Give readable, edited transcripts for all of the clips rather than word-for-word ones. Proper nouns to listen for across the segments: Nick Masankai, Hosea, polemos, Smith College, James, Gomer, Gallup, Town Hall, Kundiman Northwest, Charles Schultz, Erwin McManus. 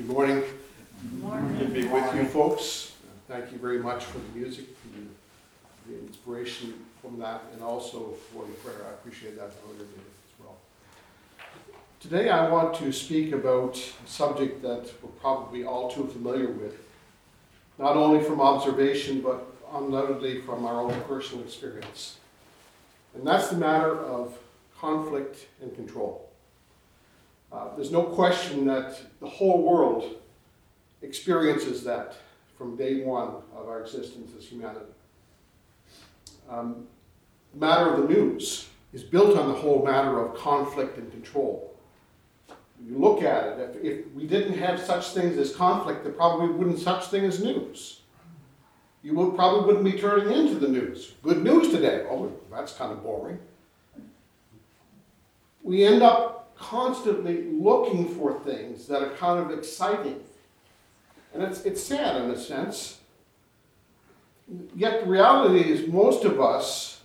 Good morning. Good morning. Good to be with you folks. Thank you very much for the music, for the inspiration from that, and also for your prayer. I appreciate that earlier as well. Today I want to speak about a subject that we're probably all too familiar with, not only from observation, but undoubtedly from our own personal experience. And that's the matter of conflict and control. There's no question that the whole world experiences that from day one of our existence as humanity. The matter of the news is built on the whole matter of conflict and control. You look at it, if we didn't have such things as conflict, there probably wouldn't such thing as news. You probably wouldn't be turning into the news. Good news today. Oh, that's kind of boring. We end up constantly looking for things that are kind of exciting. And it's sad in a sense. Yet the reality is most of us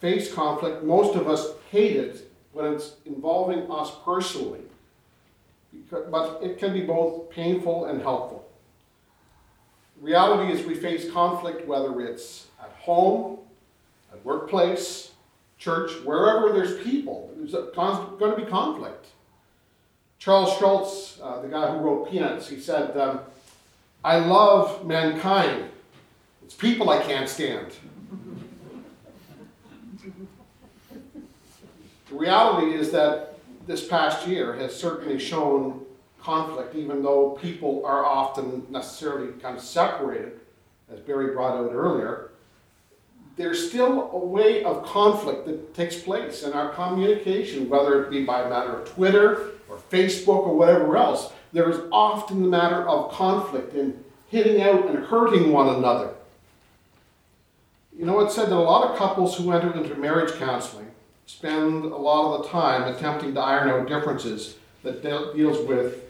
face conflict, most of us hate it when it's involving us personally. But it can be both painful and helpful. The reality is we face conflict whether it's at home, at workplace, church, wherever there's people, there's going to be conflict. Charles Schultz, the guy who wrote Peanuts, he said, I love mankind. It's people I can't stand. The reality is that this past year has certainly shown conflict, even though people are often necessarily kind of separated, as Barry brought out earlier. There's still a way of conflict that takes place in our communication, whether it be by a matter of Twitter or Facebook or whatever else. There is often the matter of conflict and hitting out and hurting one another. You know, it's said that a lot of couples who enter into marriage counseling spend a lot of the time attempting to iron out differences that deals with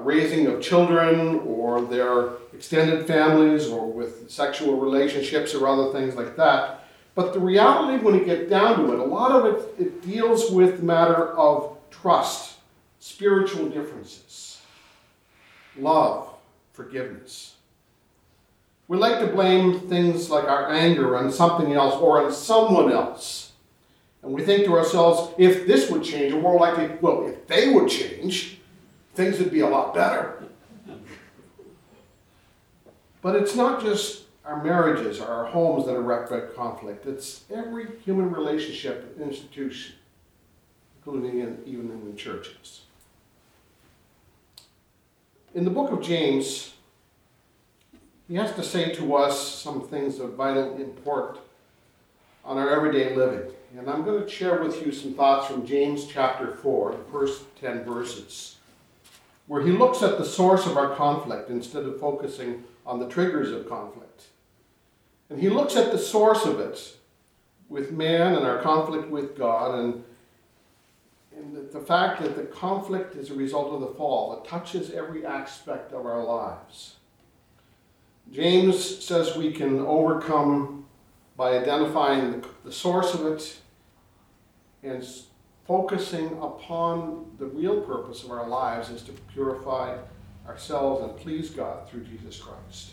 raising of children or their extended families or with sexual relationships or other things like that. But the reality when you get down to it, a lot of it deals with the matter of trust, spiritual differences, love, forgiveness. We like to blame things like our anger on something else or on someone else. And we think to ourselves, if this would change, or more likely, well, if they would change, things would be a lot better. But it's not just our marriages or our homes that are wrecked by conflict. It's every human relationship and institution, including even in the churches. In the book of James, he has to say to us some things of vital import on our everyday living. And I'm going to share with you some thoughts from James chapter 4, the first 10 verses, where he looks at the source of our conflict instead of focusing on the triggers of conflict. And he looks at the source of it with man and our conflict with God, and the fact that the conflict is a result of the fall. It touches every aspect of our lives. James says we can overcome by identifying the source of it and focusing upon the real purpose of our lives is to purify ourselves and please God through Jesus Christ.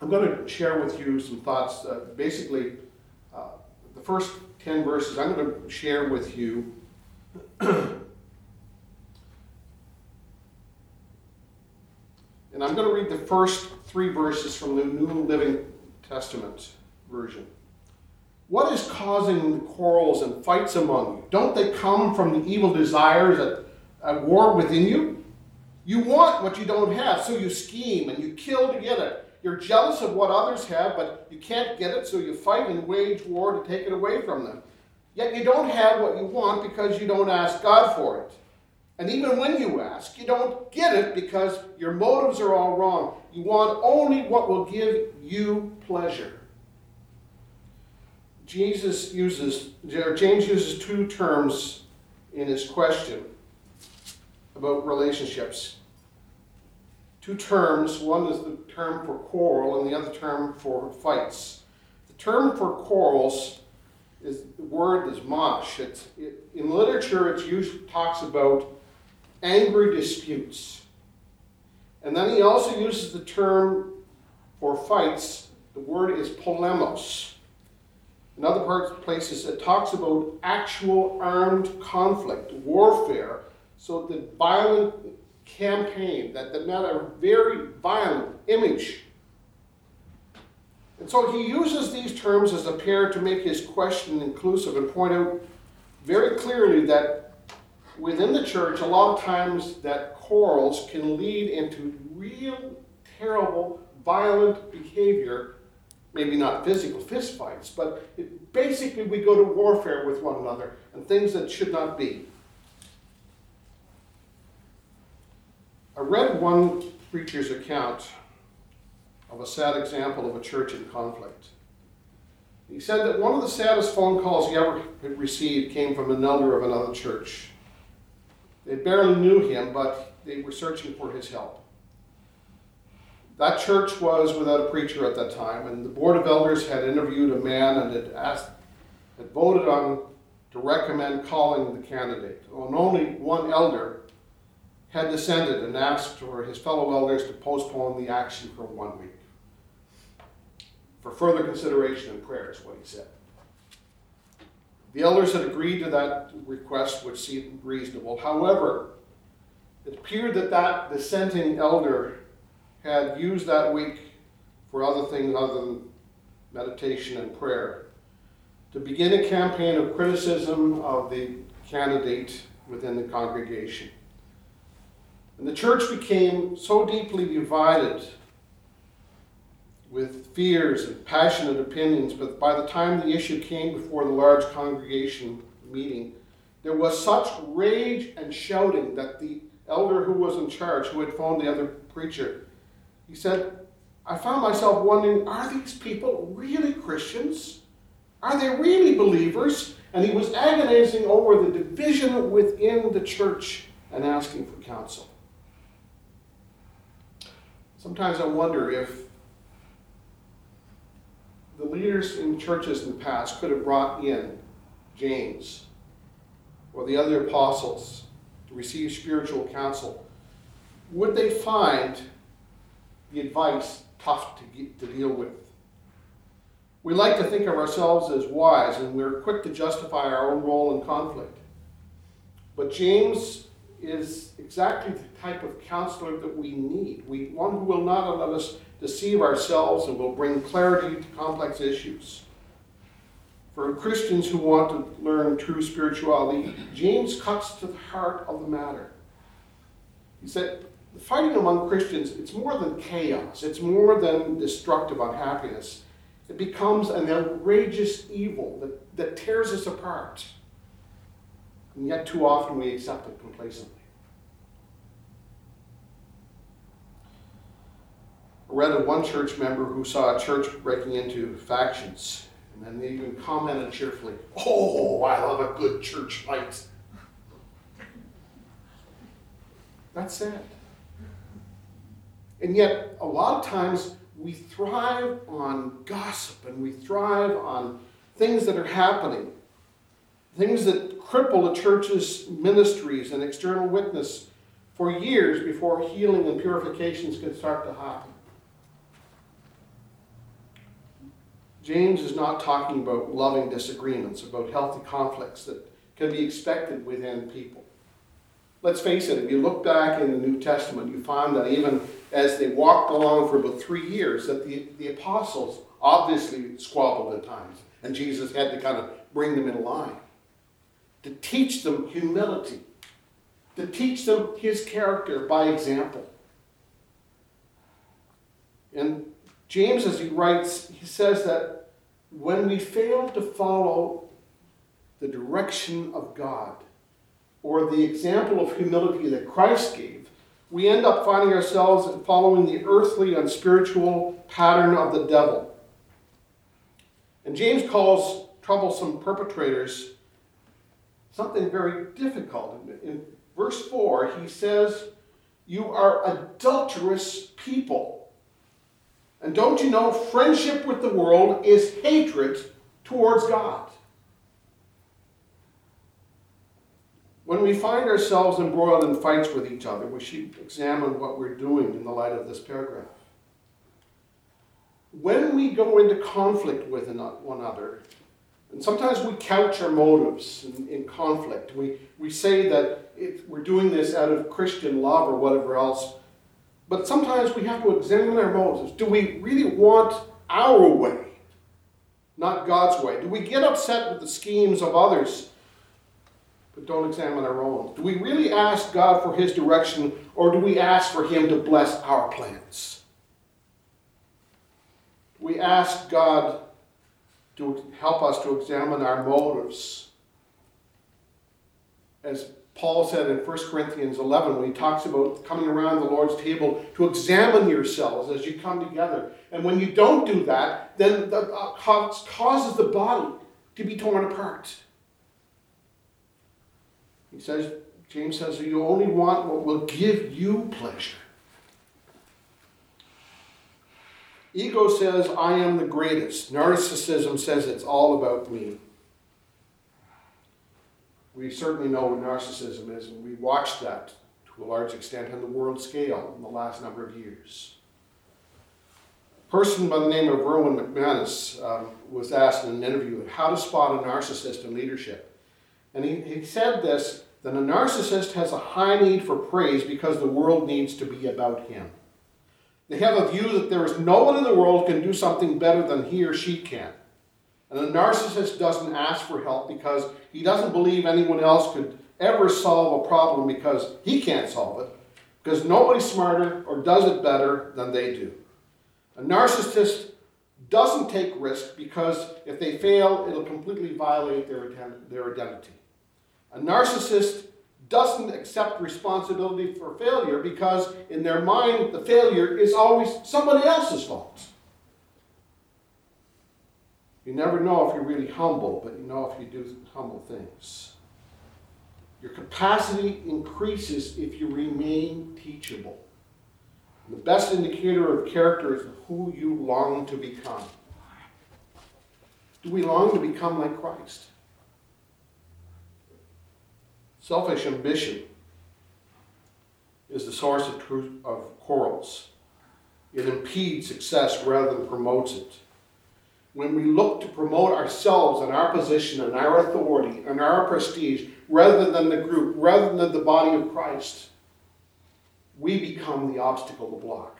I'm going to share with you some thoughts. Basically, the first 10 verses, I'm going to share with you and I'm going to read the first 3 verses from the New Living Testament version. What is causing the quarrels and fights among you? Don't they come from the evil desires at war within you? You want what you don't have, so you scheme and you kill to get it. You're jealous of what others have, but you can't get it, so you fight and wage war to take it away from them. Yet you don't have what you want because you don't ask God for it. And even when you ask, you don't get it because your motives are all wrong. You want only what will give you pleasure. James uses 2 terms in his question about relationships. 2 terms, one is the term for quarrel and the other term for fights. The term for quarrels is the word is mosh. In literature, it usually talks about angry disputes. And then he also uses the term for fights. The word is polemos. In other places, it talks about actual armed conflict, warfare. So the violent campaign, that not a very violent image. And so he uses these terms as a pair to make his question inclusive and point out very clearly that within the church, a lot of times that quarrels can lead into real, terrible, violent behavior. Maybe not physical fistfights, but basically we go to warfare with one another and things that should not be. I read one preacher's account of a sad example of a church in conflict. He said that one of the saddest phone calls he ever received came from an elder of another church. They barely knew him, but they were searching for his help. That church was without a preacher at that time, and the board of elders had interviewed a man and had voted on to recommend calling the candidate. And only one elder had dissented and asked for his fellow elders to postpone the action for 1 week for further consideration and prayer, is what he said. The elders had agreed to that request, which seemed reasonable. However, it appeared that that dissenting elder had used that week for other things other than meditation and prayer to begin a campaign of criticism of the candidate within the congregation. And the church became so deeply divided with fears and passionate opinions, but by the time the issue came before the large congregation meeting, there was such rage and shouting that the elder who was in charge, who had phoned the other preacher, he said, I found myself wondering, are these people really Christians? Are they really believers? And he was agonizing over the division within the church and asking for counsel. Sometimes I wonder if the leaders in churches in the past could have brought in James or the other apostles to receive spiritual counsel. Would they find the advice tough to deal with? We like to think of ourselves as wise, and we're quick to justify our own role in conflict. But James is exactly the type of counselor that we need. One who will not let us deceive ourselves and will bring clarity to complex issues. For Christians who want to learn true spirituality, James cuts to the heart of the matter. He said, the fighting among Christians, it's more than chaos. It's more than destructive unhappiness. It becomes an outrageous evil that tears us apart. And yet too often we accept it complacently. I read of one church member who saw a church breaking into factions. And then they even commented cheerfully, oh, I love a good church fight. That's sad. And yet, a lot of times, we thrive on gossip and we thrive on things that are happening, things that cripple the church's ministries and external witness for years before healing and purifications can start to happen. James is not talking about loving disagreements, about healthy conflicts that can be expected within people. Let's face it, if you look back in the New Testament, you find that even as they walked along for about 3 years, that the apostles obviously squabbled at times, and Jesus had to kind of bring them in line, to teach them humility, to teach them his character by example. And James, as he writes, he says that when we fail to follow the direction of God, or the example of humility that Christ gave, we end up finding ourselves following the earthly and spiritual pattern of the devil. And James calls troublesome perpetrators something very difficult. In verse 4, he says, you are adulterous people. And don't you know, friendship with the world is hatred towards God. When we find ourselves embroiled in fights with each other, we should examine what we're doing in the light of this paragraph. When we go into conflict with one another, and sometimes we couch our motives in conflict. We say that we're doing this out of Christian love or whatever else. But sometimes we have to examine our motives. Do we really want our way, not God's way? Do we get upset with the schemes of others, but don't examine our own? Do we really ask God for his direction, or do we ask for him to bless our plans? Do we ask God to help us to examine our motives? As Paul said in 1 Corinthians 11, when he talks about coming around the Lord's table, to examine yourselves as you come together. And when you don't do that, then it causes the body to be torn apart. He says, James says, you only want what will give you pleasure. Ego says, I am the greatest. Narcissism says it's all about me. We certainly know what narcissism is, and we watch that to a large extent on the world scale in the last number of years. A person by the name of Erwin McManus was asked in an interview how to spot a narcissist in leadership. And he said this, that a narcissist has a high need for praise because the world needs to be about him. They have a view that there is no one in the world can do something better than he or she can. And a narcissist doesn't ask for help because he doesn't believe anyone else could ever solve a problem because he can't solve it, because nobody's smarter or does it better than they do. A narcissist doesn't take risks because if they fail, it'll completely violate their identity. A narcissist doesn't accept responsibility for failure because in their mind, the failure is always somebody else's fault. You never know if you're really humble, but you know if you do humble things. Your capacity increases if you remain teachable. The best indicator of character is who you long to become. Do we long to become like Christ? Selfish ambition is the source of quarrels. It impedes success rather than promotes it. When we look to promote ourselves and our position and our authority and our prestige rather than the group, rather than the body of Christ, we become the obstacle to block.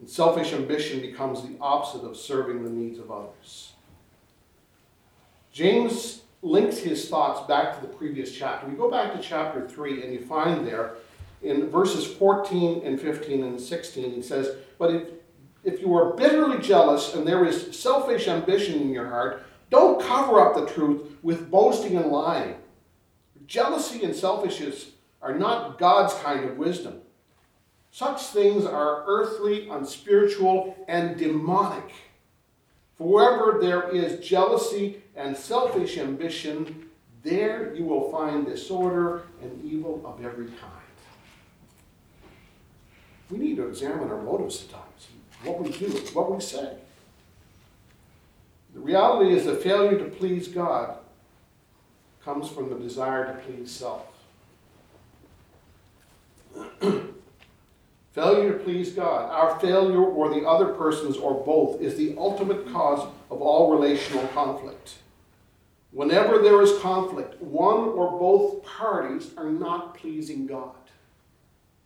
And selfish ambition becomes the opposite of serving the needs of others. James links his thoughts back to the previous chapter. We go back to chapter 3 and you find there in verses 14 and 15 and 16, he says, but if you are bitterly jealous and there is selfish ambition in your heart, don't cover up the truth with boasting and lying. Jealousy and selfishness are not God's kind of wisdom. Such things are earthly, unspiritual, and demonic. Wherever there is jealousy and selfish ambition, there you will find disorder and evil of every kind. We need to examine our motives at times, what we do, what we say. The reality is that failure to please God comes from the desire to please self. Failure to please God, our failure or the other person's or both, is the ultimate cause of all relational conflict. Whenever there is conflict, one or both parties are not pleasing God.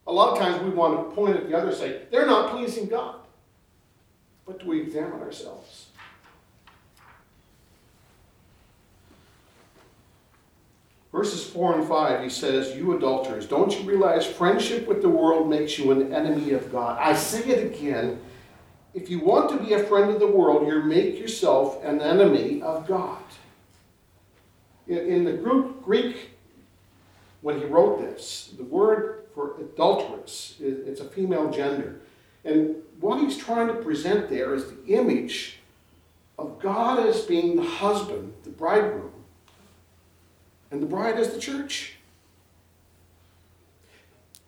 A lot of times we want to point at the other and say, they're not pleasing God. But do we examine ourselves? Verses 4 and 5, he says, you adulterers, don't you realize friendship with the world makes you an enemy of God? I say it again, if you want to be a friend of the world, you make yourself an enemy of God. In the Greek, when he wrote this, the word for adulteress, it's a female gender. And what he's trying to present there is the image of God as being the husband, the bridegroom, and the bride is the church.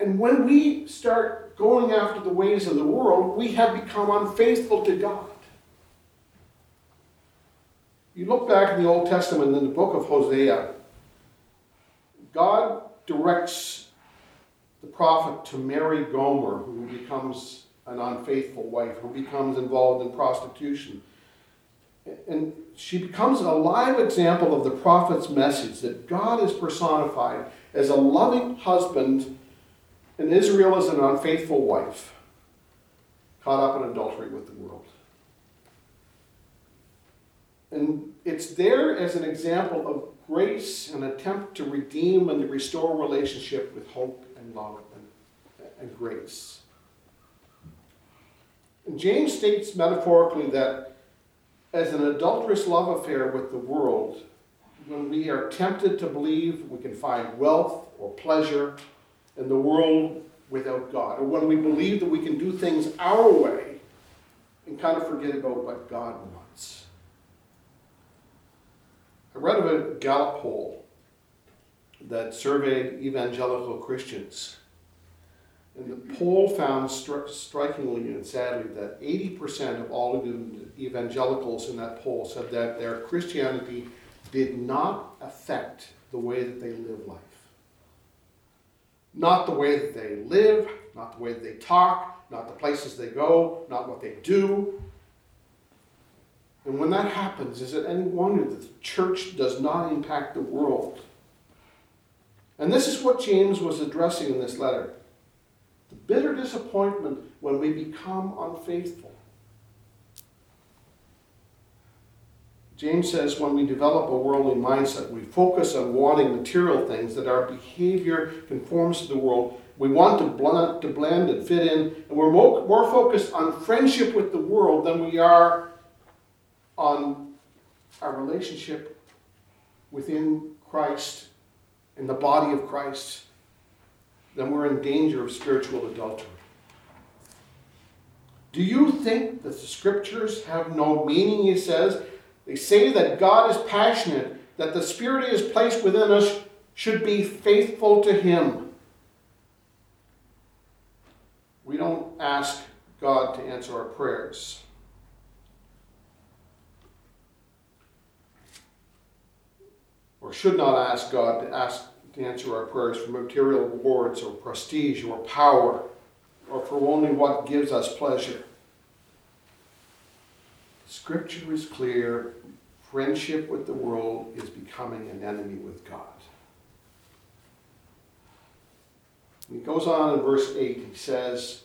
And when we start going after the ways of the world, we have become unfaithful to God. You look back in the Old Testament in the book of Hosea, God directs the prophet to marry Gomer, who becomes an unfaithful wife, who becomes involved in prostitution. And she becomes a live example of the prophet's message that God is personified as a loving husband and Israel as an unfaithful wife caught up in adultery with the world. And it's there as an example of grace, an attempt to redeem and to restore relationship with hope and love and grace. And James states metaphorically that as an adulterous love affair with the world, when we are tempted to believe we can find wealth or pleasure in the world without God, or when we believe that we can do things our way and kind of forget about what God wants. I read of a Gallup poll that surveyed evangelical Christians. And the poll found strikingly and sadly that 80% of all of the evangelicals in that poll said that their Christianity did not affect the way that they live life. Not the way that they live, not the way that they talk, not the places they go, not what they do. And when that happens, is it any wonder that the church does not impact the world? And this is what James was addressing in this letter. The bitter disappointment when we become unfaithful. James says when we develop a worldly mindset, we focus on wanting material things, that our behavior conforms to the world. We want to blend and fit in, and we're more focused on friendship with the world than we are on our relationship within Christ, in the body of Christ. Then we're in danger of spiritual adultery. Do you think that the scriptures have no meaning, he says? They say that God is passionate, that the Spirit He has placed within us should be faithful to Him. We don't ask God to answer our prayers. Or should not ask God to answer our prayers for material rewards or prestige or power or for only what gives us pleasure. Scripture is clear. Friendship with the world is becoming an enemy with God. He goes on in verse 8. He says,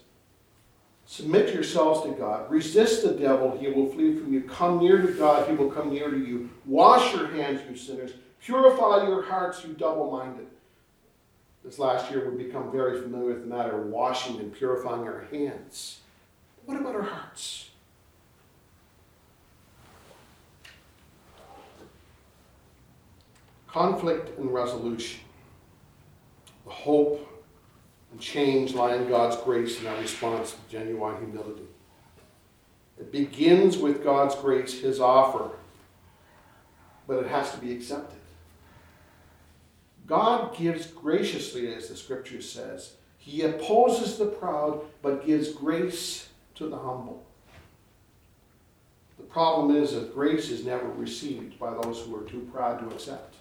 submit yourselves to God. Resist the devil. He will flee from you. Come near to God. He will come near to you. Wash your hands, you sinners. Purify your hearts, you double-minded. This last year we've become very familiar with the matter of washing and purifying our hands. But what about our hearts? Conflict and resolution. The hope and change lie in God's grace and our response to genuine humility. It begins with God's grace, His offer, but it has to be accepted. God gives graciously, as the scripture says. He opposes the proud, but gives grace to the humble. The problem is that grace is never received by those who are too proud to accept.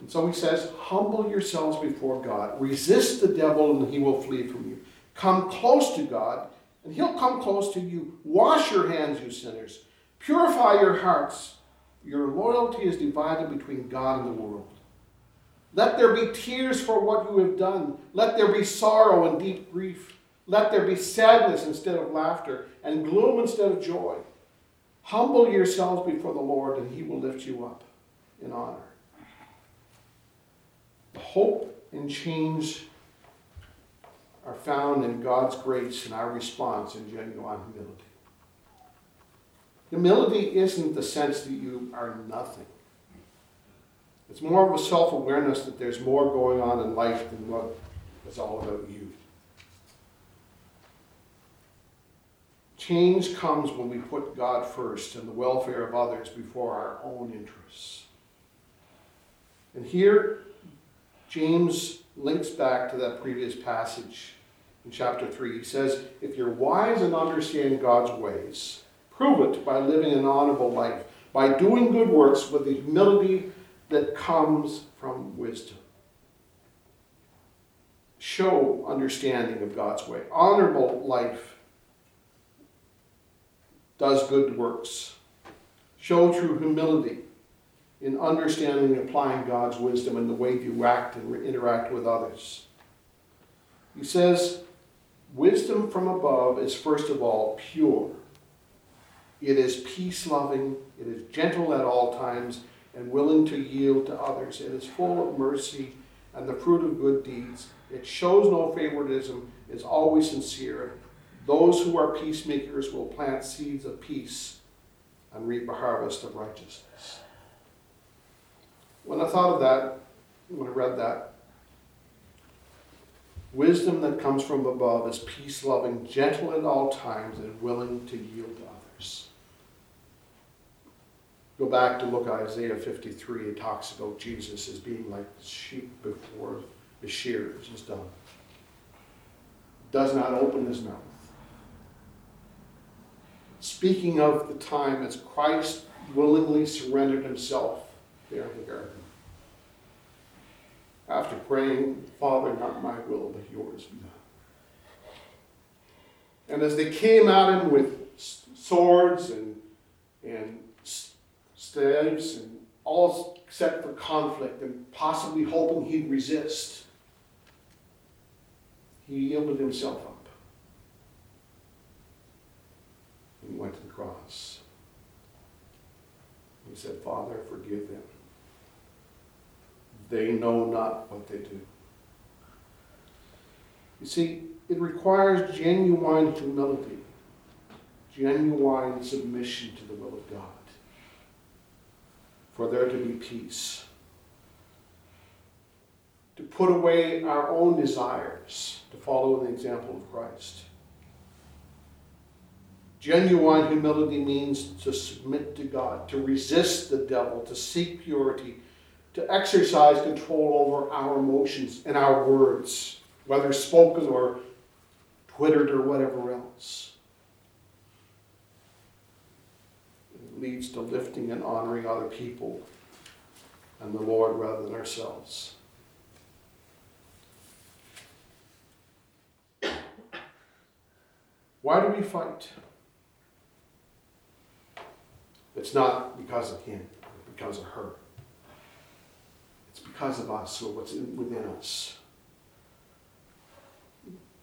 And so he says, humble yourselves before God. Resist the devil, and he will flee from you. Come close to God, and He'll come close to you. Wash your hands, you sinners. Purify your hearts. Your loyalty is divided between God and the world. Let there be tears for what you have done. Let there be sorrow and deep grief. Let there be sadness instead of laughter, and gloom instead of joy. Humble yourselves before the Lord, and He will lift you up in honor. The hope and change are found in God's grace and our response in genuine humility. Humility isn't the sense that you are nothing. It's more of a self-awareness that there's more going on in life than what is all about you. Change comes when we put God first and the welfare of others before our own interests. And here, James links back to that previous passage in chapter 3. He says, if you're wise and understand God's ways, prove it by living an honorable life, by doing good works with the humility that comes from wisdom. Show understanding of God's way. Honorable life does good works. Show true humility in understanding and applying God's wisdom in the way you act and interact with others. He says, wisdom from above is first of all pure. It is peace-loving, it is gentle at all times, and willing to yield to others. It is full of mercy and the fruit of good deeds. It shows no favoritism, is always sincere. Those who are peacemakers will plant seeds of peace and reap a harvest of righteousness. When I thought of that, when I read that, wisdom that comes from above is peace-loving, gentle at all times, and willing to yield to others. Go back to look at Isaiah 53. It talks about Jesus as being like the sheep before the shearer is done. Does not open his mouth. Speaking of the time as Christ willingly surrendered himself there in the garden. After praying, Father, not my will, but yours be done. And as they came at him with swords and staves and all set for conflict and possibly hoping he'd resist, he yielded himself up and went to the cross. He said, Father, forgive them. They know not what they do. You see, it requires genuine humility, genuine submission to the will of God, for there to be peace. To put away our own desires, to follow the example of Christ. Genuine humility means to submit to God, to resist the devil, to seek purity, to exercise control over our emotions and our words, whether spoken or twittered or whatever else. It leads to lifting and honoring other people and the Lord rather than ourselves. Why do we fight? It's not because of him or because of her. Because of us or what's within us.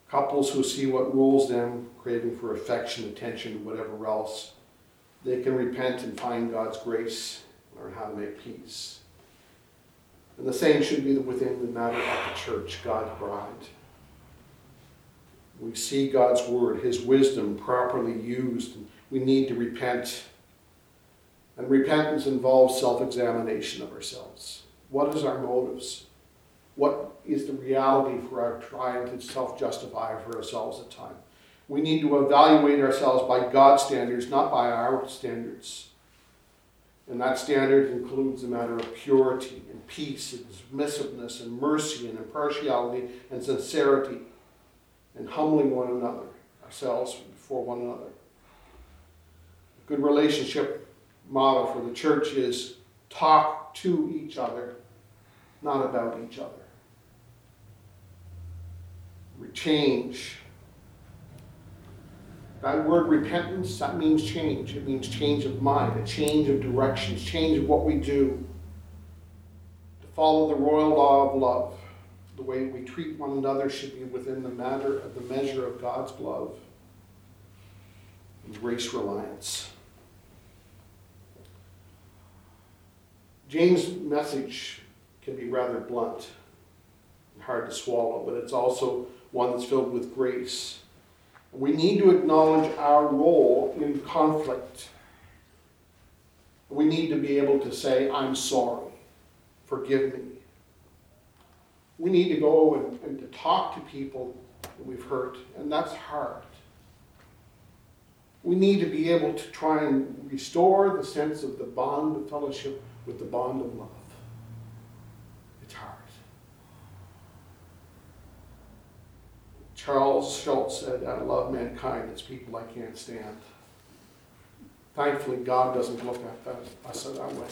Couples who see what rules them, craving for affection, attention, whatever else, they can repent and find God's grace, learn how to make peace. And the same should be within the matter of the church, God's bride. We see God's word, his wisdom properly used. We need to repent. And repentance involves self-examination of ourselves. What is our motives? What is the reality for our trying to self-justify for ourselves at times? We need to evaluate ourselves by God's standards, not by our standards. And that standard includes the matter of purity and peace and submissiveness and mercy and impartiality and sincerity and humbling one another, ourselves before one another. A good relationship model for the church is talk to each other, not about each other. Change. That word repentance, that means change. It means change of mind, a change of directions, change of what we do. To follow the royal law of love. The way we treat one another should be within the matter of the measure of God's love. Embrace reliance. James' message can be rather blunt and hard to swallow, but it's also one that's filled with grace. We need to acknowledge our role in conflict. We need to be able to say, I'm sorry, forgive me. We need to go and to talk to people that we've hurt, and that's hard. We need to be able to try and restore the sense of the bond of fellowship with the bond of love. It's hard. Charles Schultz said, I love mankind, it's people I can't stand. Thankfully, God doesn't look at us that way.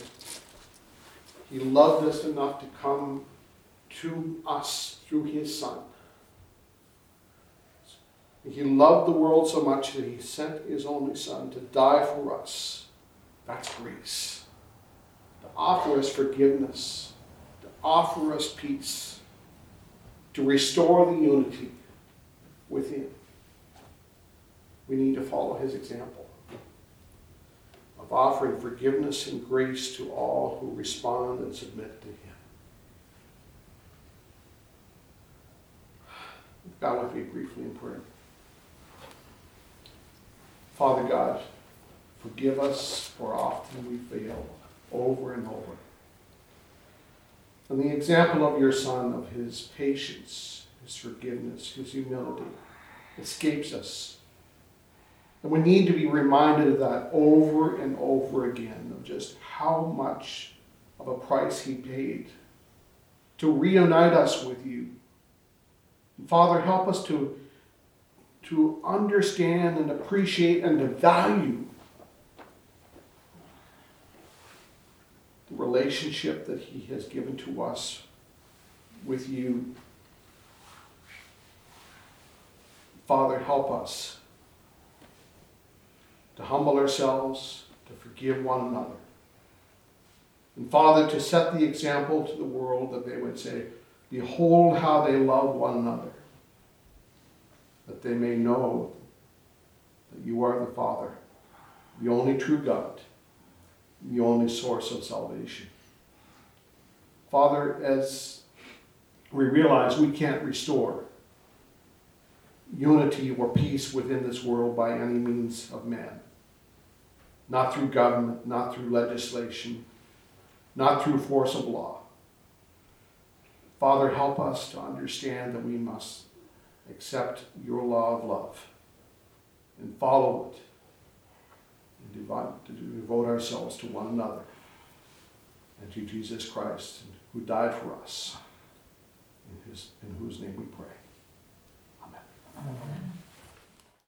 He loved us enough to come to us through his Son. He loved the world so much that he sent his only Son to die for us. That's grace. To offer us forgiveness. To offer us peace. To restore the unity within. We need to follow his example of offering forgiveness and grace to all who respond and submit to him. God, with me briefly in prayer. Father God, forgive us, for often we fail over and over. And the example of your Son, of his patience, his forgiveness, his humility, escapes us. And we need to be reminded of that over and over again, of just how much of a price he paid to reunite us with you. And Father, help us to understand and appreciate and to value the relationship that he has given to us with you. Father, help us to humble ourselves, to forgive one another. And Father, to set the example to the world that they would say, "Behold how they love one another, that they may know that you are the Father, the only true God, the only source of salvation." Father, as we realize we can't restore unity or peace within this world by any means of man, not through government, not through legislation, not through force of law. Father, help us to understand that we must accept your law of love and follow it, and devote ourselves to one another and to Jesus Christ, who died for us, in whose name we pray. Amen.